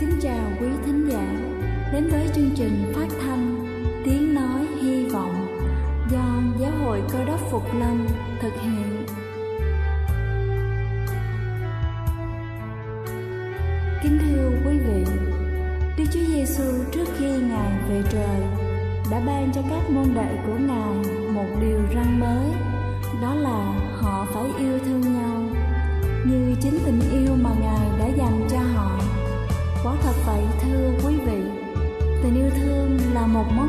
Xin kính chào quý thính giả đến với chương trình phát thanh Tiếng Nói Hy Vọng do Giáo hội Cơ đốc Phục Lâm thực hiện. Kính thưa quý vị, Đức Chúa Giêsu trước khi Ngài về trời đã ban cho các môn đệ của Ngài một điều răn mới, đó là họ phải yêu thương nhau như chính tình yêu mà Ngài đã dành cho họ. Quả thật vậy thưa quý vị, tình yêu thương là một món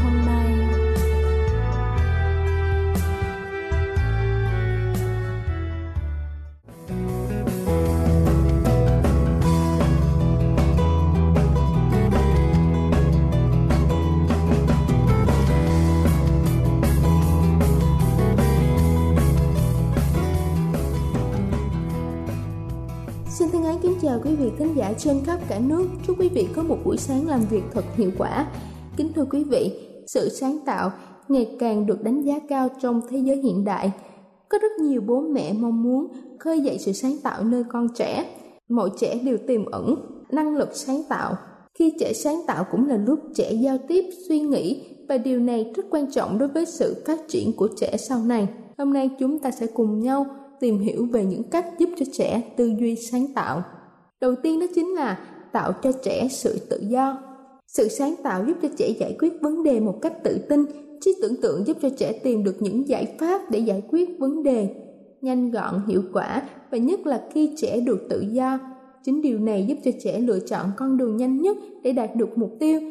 hôm nay. Kính chào quý vị khán giả trên khắp cả nước. Chúc quý vị có một buổi sáng làm việc thật hiệu quả. Kính thưa quý vị, sự sáng tạo ngày càng được đánh giá cao trong thế giới hiện đại. Có rất nhiều bố mẹ mong muốn khơi dậy sự sáng tạo nơi con trẻ. Mọi trẻ đều tiềm ẩn năng lực sáng tạo. Khi trẻ sáng tạo cũng là lúc trẻ giao tiếp, suy nghĩ, và điều này rất quan trọng đối với sự phát triển của trẻ sau này. Hôm nay chúng ta sẽ cùng nhau tìm hiểu về những cách giúp cho trẻ tư duy sáng tạo. Đầu tiên đó chính là tạo cho trẻ sự tự do. Sự sáng tạo giúp cho trẻ giải quyết vấn đề một cách tự tin, trí tưởng tượng giúp cho trẻ tìm được những giải pháp để giải quyết vấn đề nhanh gọn, hiệu quả, và nhất là khi trẻ được tự do. Chính điều này giúp cho trẻ lựa chọn con đường nhanh nhất để đạt được mục tiêu,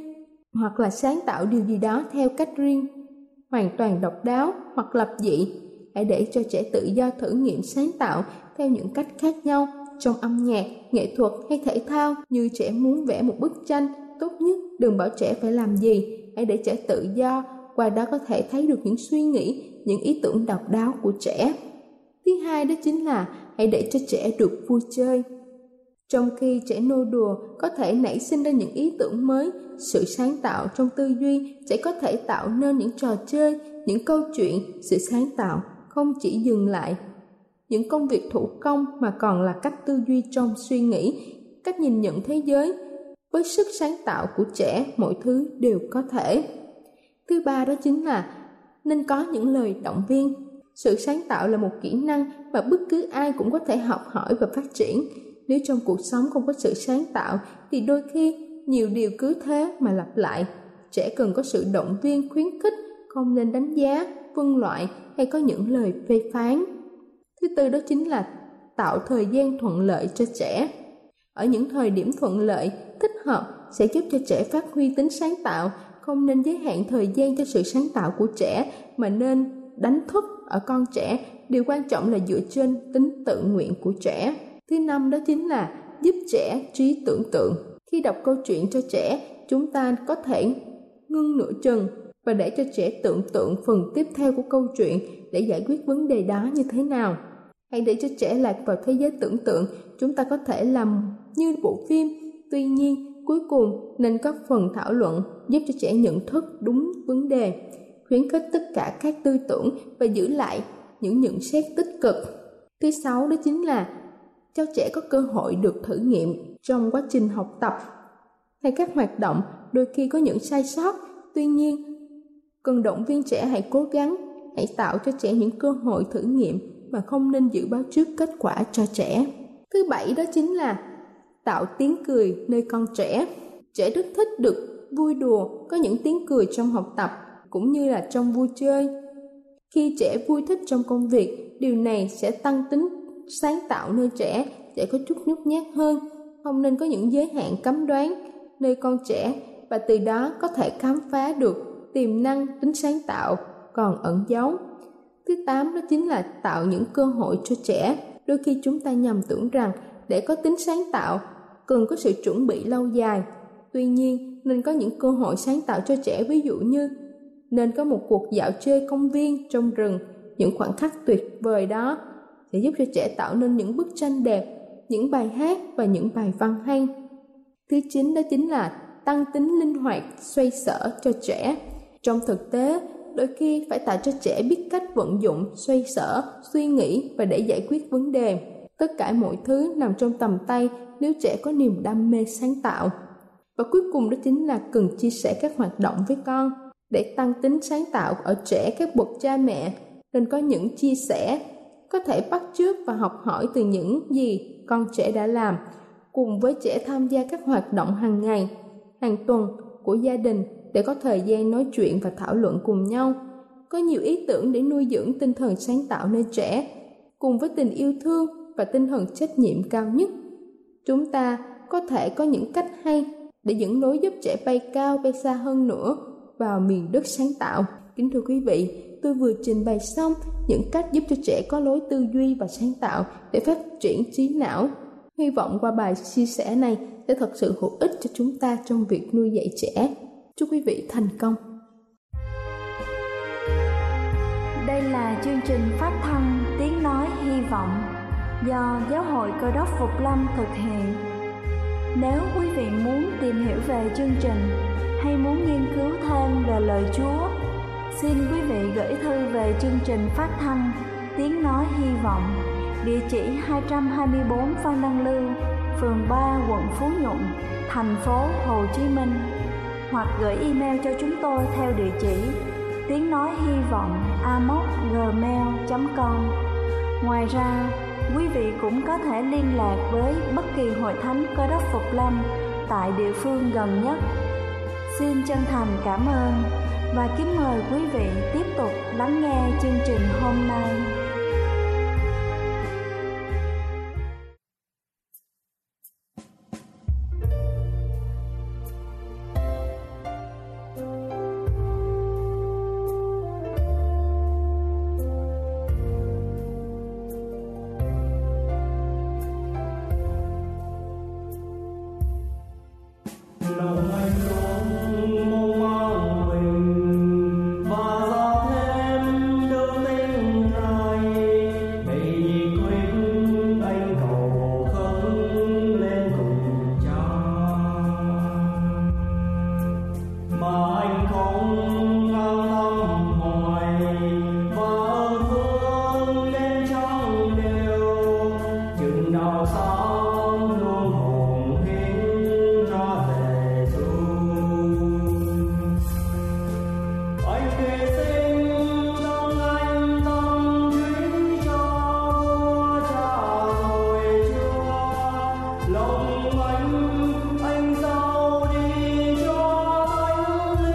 hoặc là sáng tạo điều gì đó theo cách riêng, hoàn toàn độc đáo hoặc lập dị. Hãy để cho trẻ tự do thử nghiệm sáng tạo theo những cách khác nhau trong âm nhạc, nghệ thuật hay thể thao. Như trẻ muốn vẽ một bức tranh, tốt nhất đừng bảo trẻ phải làm gì. Hãy để trẻ tự do, qua đó có thể thấy được những suy nghĩ, những ý tưởng độc đáo của trẻ. Thứ hai đó chính là hãy để cho trẻ được vui chơi. Trong khi trẻ nô đùa có thể nảy sinh ra những ý tưởng mới, sự sáng tạo trong tư duy, trẻ có thể tạo nên những trò chơi, những câu chuyện. Sự sáng tạo không chỉ dừng lại những công việc thủ công mà còn là cách tư duy trong suy nghĩ, cách nhìn nhận thế giới. Với sức sáng tạo của trẻ, mọi thứ đều có thể. Thứ ba đó chính là nên có những lời động viên. Sự sáng tạo là một kỹ năng mà bất cứ ai cũng có thể học hỏi và phát triển. Nếu trong cuộc sống không có sự sáng tạo thì đôi khi nhiều điều cứ thế mà lặp lại. Trẻ cần có sự động viên, khuyến khích, không nên đánh giá, phân loại hay có những lời phê phán. Thứ tư đó chính là tạo thời gian thuận lợi cho trẻ. Ở những thời điểm thuận lợi, thích hợp sẽ giúp cho trẻ phát huy tính sáng tạo. Không nên giới hạn thời gian cho sự sáng tạo của trẻ mà nên đánh thức ở con trẻ. Điều quan trọng là dựa trên tính tự nguyện của trẻ. Thứ năm đó chính là giúp trẻ trí tưởng tượng. Khi đọc câu chuyện cho trẻ, chúng ta có thể ngưng nửa chừng và để cho trẻ tưởng tượng phần tiếp theo của câu chuyện để giải quyết vấn đề đó như thế nào. Hãy để cho trẻ lạc vào thế giới tưởng tượng. Chúng ta có thể làm như bộ phim, tuy nhiên cuối cùng nên có phần thảo luận giúp cho trẻ nhận thức đúng vấn đề, khuyến khích tất cả các tư tưởng và giữ lại những nhận xét tích cực. Thứ sáu đó chính là cho trẻ có cơ hội được thử nghiệm. Trong quá trình học tập hay các hoạt động, đôi khi có những sai sót, tuy nhiên cần động viên trẻ hãy cố gắng. Hãy tạo cho trẻ những cơ hội thử nghiệm mà không nên dự báo trước kết quả cho trẻ. Thứ bảy đó chính là tạo tiếng cười nơi con trẻ. Trẻ rất thích được vui đùa, có những tiếng cười trong học tập cũng như là trong vui chơi. Khi trẻ vui thích trong công việc, điều này sẽ tăng tính sáng tạo nơi trẻ sẽ có chút nhút nhát hơn, không nên có những giới hạn cấm đoán nơi con trẻ, và từ đó có thể khám phá được tiềm năng tính sáng tạo còn ẩn giấu. Thứ 8 đó chính là tạo những cơ hội cho trẻ. Đôi khi chúng ta nhầm tưởng rằng để có tính sáng tạo cần có sự chuẩn bị lâu dài. Tuy nhiên, nên có những cơ hội sáng tạo cho trẻ, ví dụ như nên có một cuộc dạo chơi công viên, trong rừng. Những khoảnh khắc tuyệt vời đó sẽ giúp cho trẻ tạo nên những bức tranh đẹp, những bài hát và những bài văn hay. Thứ 9 đó chính là tăng tính linh hoạt, xoay sở cho trẻ. Trong thực tế, đôi khi phải tạo cho trẻ biết cách vận dụng, xoay sở, suy nghĩ và để giải quyết vấn đề. Tất cả mọi thứ nằm trong tầm tay nếu trẻ có niềm đam mê sáng tạo. Và cuối cùng đó chính là cần chia sẻ các hoạt động với con. Để tăng tính sáng tạo ở trẻ, các bậc cha mẹ nên có những chia sẻ, có thể bắt chước và học hỏi từ những gì con trẻ đã làm, cùng với trẻ tham gia các hoạt động hàng ngày, hàng tuần của gia đình để có thời gian nói chuyện và thảo luận cùng nhau. Có nhiều ý tưởng để nuôi dưỡng tinh thần sáng tạo nơi trẻ, cùng với tình yêu thương và tinh thần trách nhiệm cao nhất. Chúng ta có thể có những cách hay để dẫn lối giúp trẻ bay cao, bay xa hơn nữa vào miền đất sáng tạo. Kính thưa quý vị, tôi vừa trình bày xong những cách giúp cho trẻ có lối tư duy và sáng tạo để phát triển trí não. Hy vọng qua bài chia sẻ này sẽ thật sự hữu ích cho chúng ta trong việc nuôi dạy trẻ. Chúc quý vị thành công. Đây là chương trình phát thanh Tiếng Nói Hy Vọng do Giáo hội Cơ đốc Phục Lâm thực hiện. Nếu quý vị muốn tìm hiểu về chương trình hay muốn nghiên cứu thêm về lời Chúa, xin quý vị gửi thư về chương trình phát thanh Tiếng Nói Hy Vọng, địa chỉ 224 Phan Đăng Lưu, phường 3, quận Phú Nhuận, thành phố Hồ Chí Minh, hoặc gửi email cho chúng tôi theo địa chỉ tiengnoihyvong@gmail.com. Ngoài ra, quý vị cũng có thể liên lạc với bất kỳ hội thánh Cơ đốc Phục Lâm tại địa phương gần nhất. Xin chân thành cảm ơn và kính mời quý vị tiếp tục lắng nghe chương trình hôm nay. Anh sao đi cho anh linh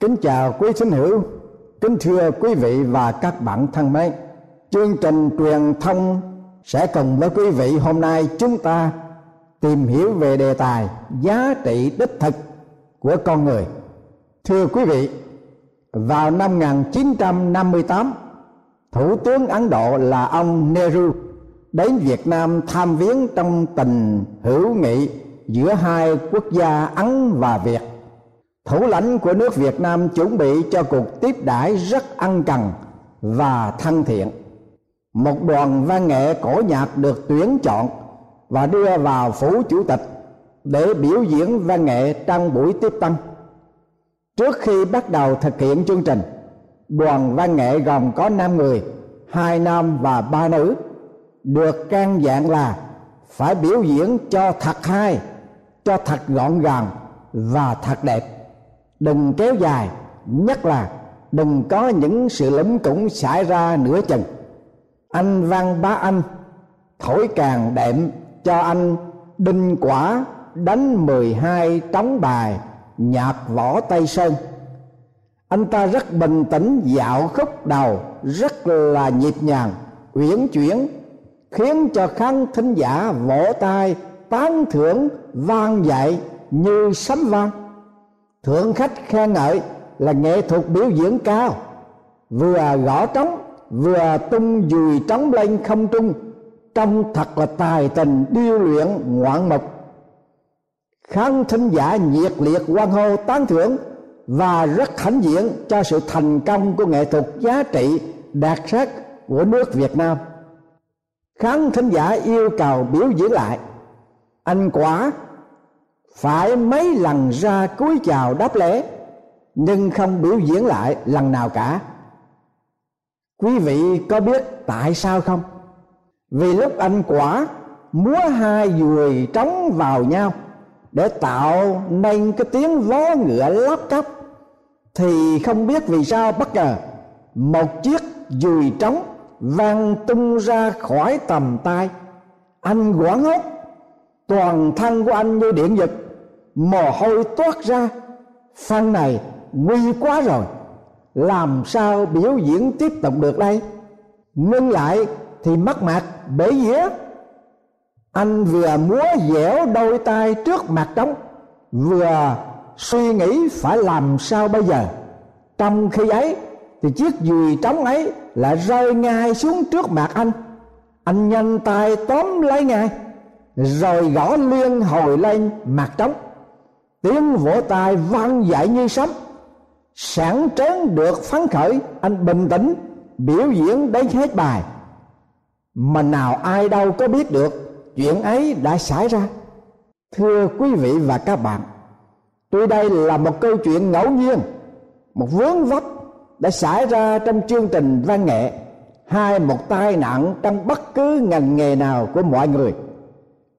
Kính chào quý tín hữu, kính thưa quý vị và các bạn thân mến. Chương trình truyền thông sẽ cùng với quý vị hôm nay chúng ta tìm hiểu về đề tài giá trị đích thực của con người. Thưa quý vị, vào năm 1958, Thủ tướng Ấn Độ là ông Nehru đến Việt Nam tham viếng trong tình hữu nghị giữa hai quốc gia Ấn và Việt. Thủ lãnh của nước Việt Nam chuẩn bị cho cuộc tiếp đãi rất ân cần và thân thiện. Một đoàn văn nghệ cổ nhạc được tuyển chọn và đưa vào phủ chủ tịch để biểu diễn văn nghệ trong buổi tiếp tân. Trước khi bắt đầu thực hiện chương trình, đoàn văn nghệ gồm có 5 người, 2 nam và 3 nữ, được căn dặn là phải biểu diễn cho thật hay, cho thật gọn gàng và thật đẹp. Đừng kéo dài, nhất là đừng có những sự lúng cũng xảy ra nửa chừng. Anh Văn Bá Anh thổi càng đệm cho anh Đinh Quả đánh 12 trống bài nhạc võ Tây Sơn. Anh ta rất bình tĩnh dạo khúc đầu, rất là nhịp nhàng, uyển chuyển, khiến cho khán thính giả vỗ tay tán thưởng vang dậy như sấm vang. Thượng khách khen ngợi là nghệ thuật biểu diễn cao, vừa gõ trống vừa tung dùi trống lên không trung, trông thật là tài tình điêu luyện ngoạn mục. Khán thính giả nhiệt liệt hoan hô tán thưởng và rất hãnh diện cho sự thành công của nghệ thuật giá trị đặc sắc của nước Việt Nam. Khán thính giả yêu cầu biểu diễn lại. Anh Quả phải mấy lần ra cúi chào đáp lễ, nhưng không biểu diễn lại lần nào cả. Quý vị có biết tại sao không? Vì lúc anh Quả múa hai dùi trống vào nhau để tạo nên cái tiếng vó ngựa lót cắp, thì không biết vì sao bất ngờ một chiếc dùi trống vang tung ra khỏi tầm tay. Anh hoảng hốt, toàn thân của anh như điện giật, mồ hôi toát ra. Phan này nguy quá rồi, làm sao biểu diễn tiếp tục được đây? Ngưng lại thì mất mặt bể dĩa. Anh vừa múa dẻo đôi tay trước mặt trống, vừa suy nghĩ phải làm sao bây giờ. Trong khi ấy thì chiếc dùi trống ấy lại rơi ngay xuống trước mặt anh. Anh nhanh tay tóm lấy ngay, rồi gõ liên hồi lên mặt trống. Tiếng vỗ tay vang dậy như sấm. Sảng trớn được phấn khởi, anh bình tĩnh biểu diễn đến hết bài. Mà nào ai đâu có biết được chuyện ấy đã xảy ra. Thưa quý vị và các bạn, tuy đây là một câu chuyện ngẫu nhiên, một vướng vấp đã xảy ra trong chương trình văn nghệ, hay một tai nạn trong bất cứ ngành nghề nào của mọi người,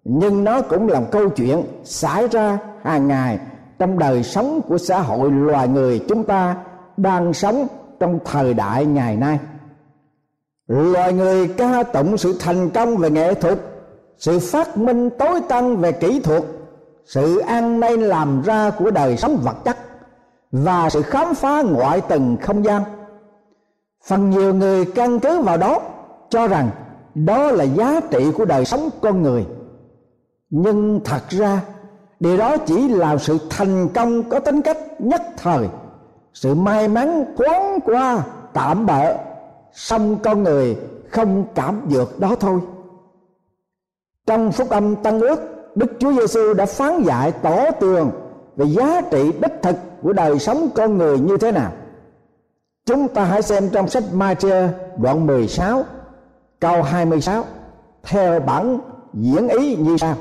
nhưng nó cũng là một câu chuyện xảy ra hàng ngày trong đời sống của xã hội loài người chúng ta đang sống trong thời đại ngày nay. Loài người ca tụng sự thành công về nghệ thuật, sự phát minh tối tân về kỹ thuật, sự an ninh làm ra của đời sống vật chất và sự khám phá ngoại tầng không gian. Phần nhiều người căn cứ vào đó cho rằng đó là giá trị của đời sống con người. Nhưng thật ra điều đó chỉ là sự thành công có tính cách nhất thời, sự may mắn thoáng qua tạm bợ, song con người không cảm được đó thôi. Trong phúc âm Tăng Ước, Đức Chúa Giêsu đã phán dạy tỏ tường về giá trị đích thực của đời sống con người như thế nào. Chúng ta hãy xem trong sách Ma-thi-ơ đoạn 16 câu 26 theo bản diễn ý như sau: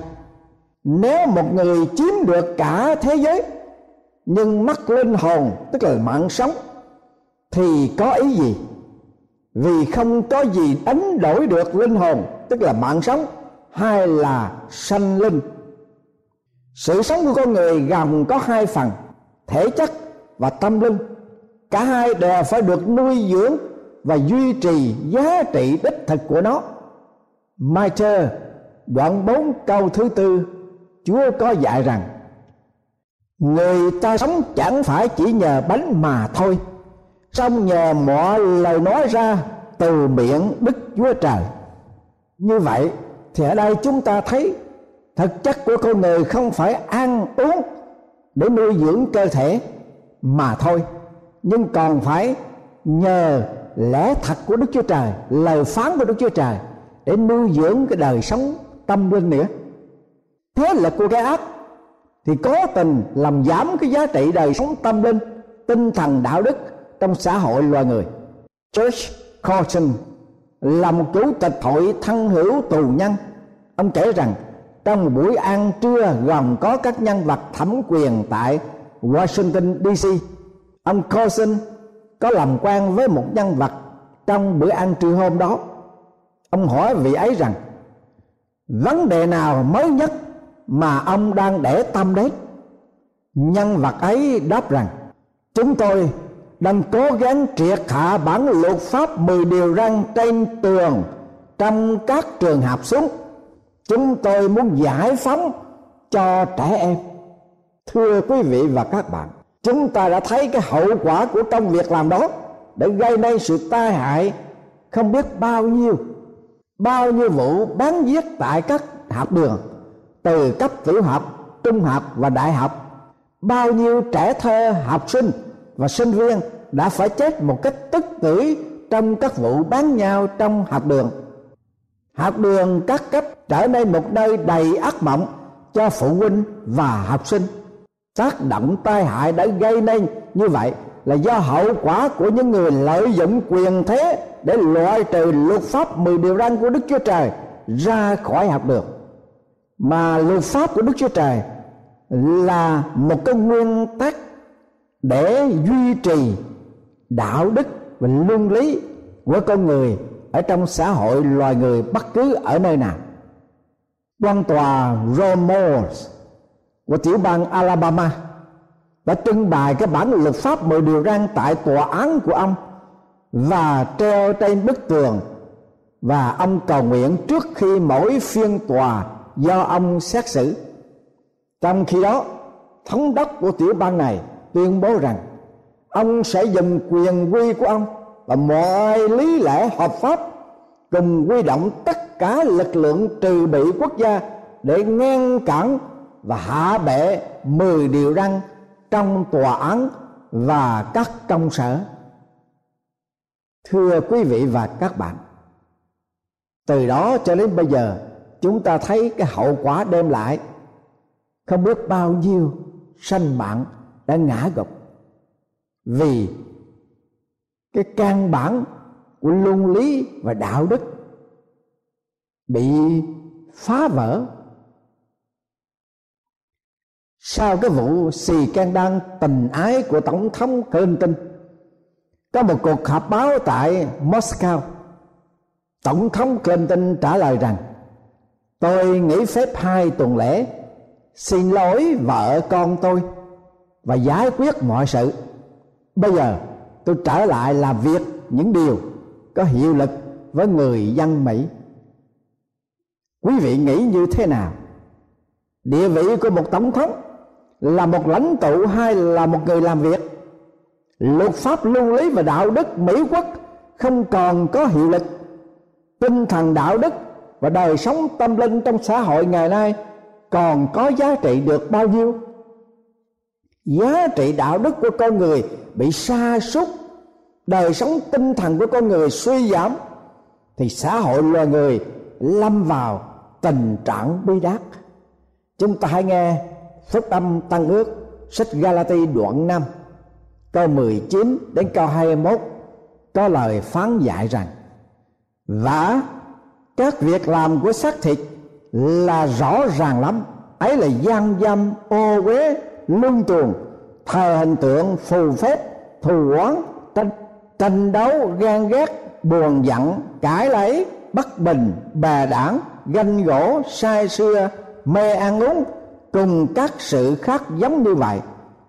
nếu một người chiếm được cả thế giới nhưng mất linh hồn, tức là mạng sống, thì có ý gì? Vì không có gì đánh đổi được linh hồn, tức là mạng sống, hay là sanh linh. Sự sống của con người gồm có hai phần, thể chất và tâm linh. Cả hai đều phải được nuôi dưỡng và duy trì giá trị đích thực của nó. Ma-thi-ơ đoạn 4 câu thứ 4, Chúa có dạy rằng: Người ta sống chẳng phải chỉ nhờ bánh mà thôi, song nhờ mọi lời nói ra từ miệng Đức Chúa Trời. Như vậy thì ở đây chúng ta thấy thực chất của con người không phải ăn uống để nuôi dưỡng cơ thể mà thôi, nhưng còn phải nhờ lẽ thật của Đức Chúa Trời, lời phán của Đức Chúa Trời để nuôi dưỡng cái đời sống tâm linh nữa. Thế lực của cái ác thì cố tình làm giảm cái giá trị đời sống tâm linh, tinh thần đạo đức trong xã hội loài người. George Colton là một chủ tịch hội thân hữu tù nhân. Ông kể rằng trong một buổi ăn trưa gồm có các nhân vật thẩm quyền tại Washington DC, ông Colton có làm quen với một nhân vật trong bữa ăn trưa hôm đó. Ông hỏi vị ấy rằng vấn đề nào mới nhất mà ông đang để tâm đến. Nhân vật ấy đáp rằng chúng tôi đang cố gắng triệt hạ bản luật pháp 10 điều răn trên tường trong các trường học xuống. Chúng tôi muốn giải phóng cho trẻ em. Thưa quý vị và các bạn, chúng ta đã thấy cái hậu quả của công việc làm đó để gây nên sự tai hại không biết bao nhiêu vụ bắn giết tại các học đường, từ cấp tiểu học, trung học và đại học. Bao nhiêu trẻ thơ, học sinh và sinh viên đã phải chết một cách tức tưởi trong các vụ bắn nhau trong học đường. Học đường các cấp trở nên một nơi đầy ác mộng cho phụ huynh và học sinh. Tác động tai hại đã gây nên như vậy là do hậu quả của những người lợi dụng quyền thế để loại trừ luật pháp 10 điều răn của Đức Chúa Trời ra khỏi học đường. Mà luật pháp của Đức Chúa Trời là một cái nguyên tắc để duy trì đạo đức và luân lý của con người ở trong xã hội loài người bất cứ ở nơi nào. Quan tòa Romers của tiểu bang Alabama đã trưng bày cái bản luật pháp 10 điều răn tại tòa án của ông và treo trên bức tường, và ông cầu nguyện trước khi mỗi phiên tòa do ông xét xử. Trong khi đó, thống đốc của tiểu bang này tuyên bố rằng ông sẽ dùng quyền uy của ông và mọi lý lẽ hợp pháp cùng huy động tất cả lực lượng trừ bị quốc gia để ngăn cản và hạ bệ 10 điều răn trong tòa án và các công sở. Thưa quý vị và các bạn, từ đó cho đến bây giờ chúng ta thấy cái hậu quả đem lại không biết bao nhiêu sanh mạng đã ngã gục vì cái căn bản của luân lý và đạo đức bị phá vỡ. Sau cái vụ xì can đan tình ái của Tổng thống Clinton, có một cuộc họp báo tại Moscow. Tổng thống Clinton trả lời rằng tôi nghỉ phép 2 tuần lễ, xin lỗi vợ con tôi và giải quyết mọi sự. Bây giờ tôi trở lại làm việc những điều có hiệu lực với người dân Mỹ. Quý vị nghĩ như thế nào? Địa vị của một tổng thống là một lãnh tụ hay là một người làm việc? Luật pháp, luân lý và đạo đức Mỹ quốc không còn có hiệu lực. Tinh thần đạo đức và đời sống tâm linh trong xã hội ngày nay còn có giá trị được bao nhiêu? Giá trị đạo đức của con người bị sa sút, đời sống tinh thần của con người suy giảm, thì xã hội loài người lâm vào tình trạng bi đát. Chúng ta hãy nghe Phúc âm Tăng ước, sách Galati đoạn 5 câu 19 đến câu 21 có lời phán dạy rằng: vả các việc làm của xác thịt là rõ ràng lắm, ấy là gian dâm, ô uế, luân tuồng, thờ hình tượng, phù phép, thù oán, tranh đấu, ghen ghét, buồn giận, cãi lẫy, bất bình, bè đảng, ganh gỗ, say sưa, mê ăn uống, cùng các sự khác giống như vậy.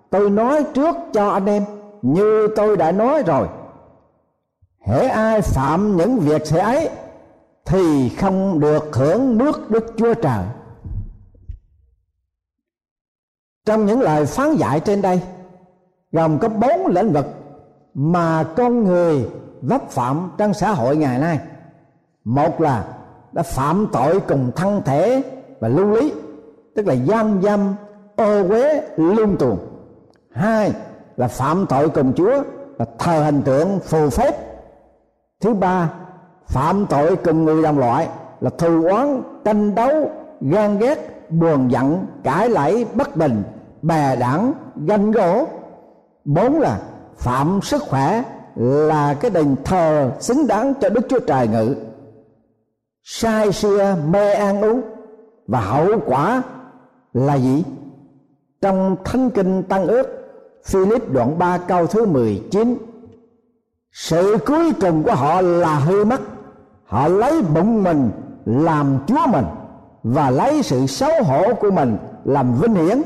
Tôi nói trước cho anh em như tôi đã nói rồi, hễ ai phạm những việc thế ấy thì không được hưởng nước Đức Chúa Trời. Trong những lời phán dạy trên đây gồm có 4 lĩnh vực mà con người vấp phạm trong xã hội ngày nay. Một là đã phạm tội cùng thân thể và lưu lý, tức là gian dâm, ô uế, lương tuồng. Hai là phạm tội cùng Chúa và thờ hình tượng phù phép. Thứ ba, phạm tội cùng người đồng loại là thù oán, tranh đấu, ghen ghét, buồn giận, cãi lẫy, bất bình, bè đảng, ganh gỗ. Bốn là phạm sức khỏe là cái đền thờ xứng đáng cho Đức Chúa Trời ngự. Say sưa mê ăn uống và hậu quả là gì? Trong Thánh Kinh Tăng ước Philip đoạn 3 câu thứ 19, sự cuối cùng của họ là hư mất. Họ lấy bụng mình làm chúa mình và lấy sự xấu hổ của mình làm vinh hiển,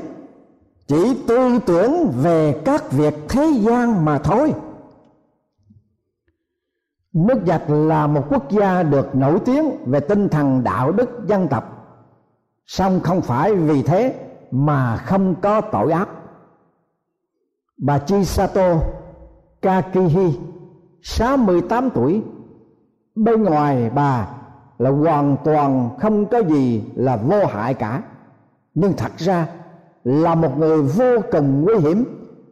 chỉ tư tưởng về các việc thế gian mà thôi. Nước Nhật là một quốc gia được nổi tiếng về tinh thần đạo đức dân tộc, song không phải vì thế mà không có tội ác. Bà Chisato Kakihi, 68 tuổi, bên ngoài bà là hoàn toàn không có gì là vô hại cả, nhưng thật ra là một người vô cùng nguy hiểm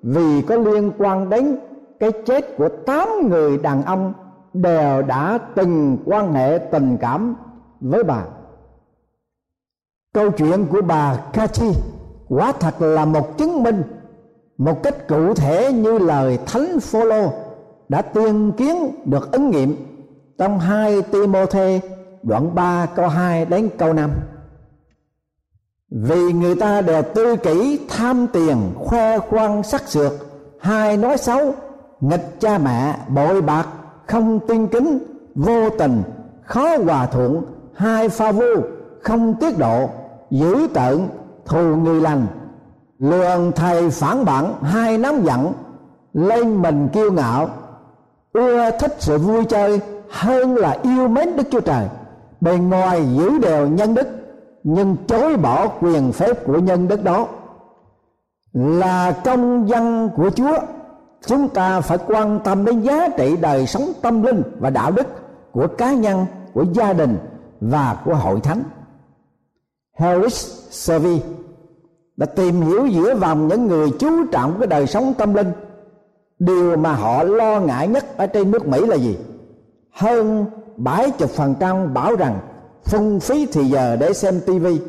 vì có liên quan đến cái chết của 8 người đàn ông đều đã từng quan hệ tình cảm với bà. Câu chuyện của bà Kati quả thật là một chứng minh, một cách cụ thể như lời Thánh Phaolô đã tiên kiến được ứng nghiệm trong 2 Timothée đoạn 3 câu 2 đến câu 5. Vì người ta đều tư kỷ, tham tiền, khoe khoang sắc sược, hay nói xấu, nghịch cha mẹ, bội bạc, không tin kính, vô tình, khó hòa thuận, hay pha vu, không tiết độ, dữ tợn, thù người lành, lường thầy phản bản, hay nóng giận, lên mình kiêu ngạo, ưa thích sự vui chơi hơn là yêu mến Đức Chúa Trời. Bề ngoài giữ đều nhân đức nhưng chối bỏ quyền phép của nhân đức đó. Là công dân của Chúa, chúng ta phải quan tâm đến giá trị đời sống tâm linh và đạo đức của cá nhân, của gia đình và của hội thánh. Harris Servi đã tìm hiểu giữa vòng những người chú trọng cái đời sống tâm linh. Điều mà họ lo ngại nhất ở trên nước Mỹ là gì? Hơn 70% bảo rằng phung phí thì giờ để xem tivi.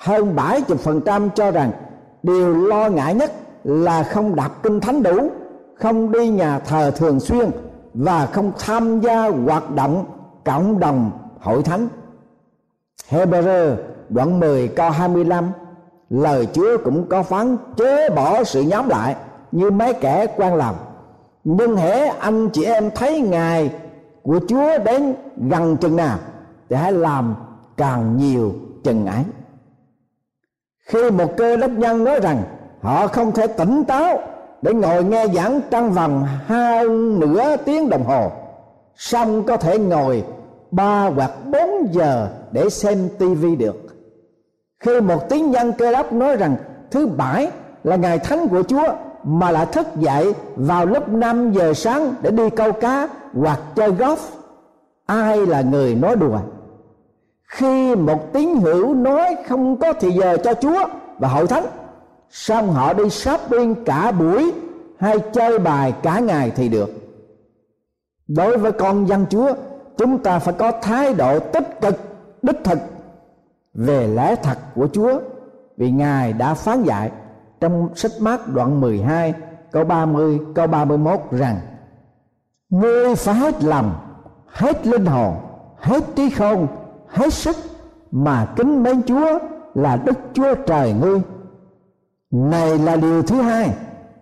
Hơn 70% cho rằng điều lo ngại nhất là không đọc kinh thánh đủ, không đi nhà thờ thường xuyên và không tham gia hoạt động cộng đồng hội thánh. Hêbơrơ đoạn 10 câu 25, lời Chúa cũng có phán chớ bỏ sự nhóm lại như mấy kẻ quan làm. Nhưng hễ anh chị em thấy ngày của Chúa đến gần chừng nào thì hãy làm càng nhiều chừng ấy. Khi một cơ đốc nhân nói rằng họ không thể tỉnh táo để ngồi nghe giảng trong vòng hơn nửa tiếng đồng hồ, xong có thể ngồi 3 hoặc 4 giờ để xem tivi được. Khi một tín nhân cơ đốc nói rằng thứ bảy là ngày thánh của Chúa mà lại thức dậy vào lúc 5 giờ sáng để đi câu cá hoặc chơi golf, ai là người nói đùa? Khi một tín hữu nói không có thì giờ cho Chúa và hội thánh, xong họ đi shopping cả buổi hay chơi bài cả ngày thì được. Đối với con dân Chúa, chúng ta phải có thái độ tích cực, đích thực về lẽ thật của Chúa, vì Ngài đã phán dạy trong sách Mát đoạn 12 câu 30 câu 31 rằng: ngươi phải hết lòng, hết linh hồn, hết trí khôn, hết sức mà kính mến Chúa là Đức Chúa Trời ngươi. Này là điều thứ hai,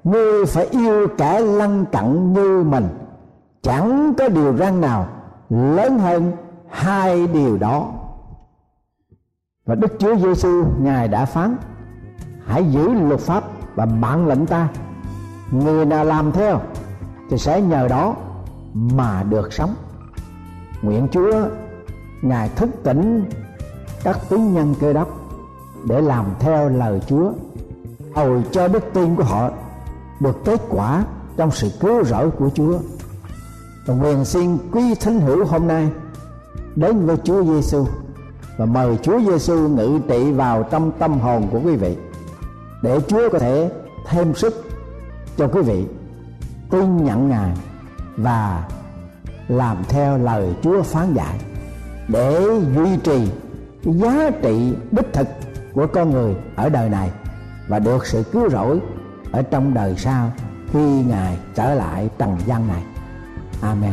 ngươi phải yêu kẻ lân cận như mình. Chẳng có điều răn nào lớn hơn hai điều đó. Và Đức Chúa Giêsu Ngài đã phán: hãy giữ luật pháp và bản lệnh ta, người nào làm theo thì sẽ nhờ đó mà được sống. Nguyện Chúa Ngài thức tỉnh các tín nhân Cơ Đốc để làm theo lời Chúa. hồi cho đức tin của họ được kết quả trong sự cứu rỗi của Chúa. Và nguyện xin quý thính hữu hôm nay đến với Chúa Giêsu và mời Chúa Giêsu ngự trị vào trong tâm hồn của quý vị, để Chúa có thể thêm sức cho quý vị tin nhận Ngài và làm theo lời Chúa phán dạy, để duy trì cái giá trị đích thực của con người ở đời này và được sự cứu rỗi ở trong đời sau khi Ngài trở lại trần gian này. Amen.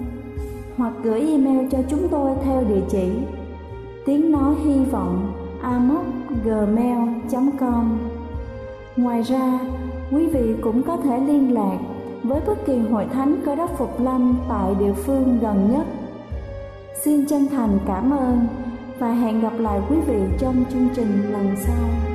hoặc gửi email cho chúng tôi theo địa chỉ tiếng nói hy vọng amos@gmail.com. Ngoài ra, quý vị cũng có thể liên lạc với bất kỳ hội thánh Cơ đốc Phục Lâm tại địa phương gần nhất. Xin chân thành cảm ơn và hẹn gặp lại quý vị trong chương trình lần sau.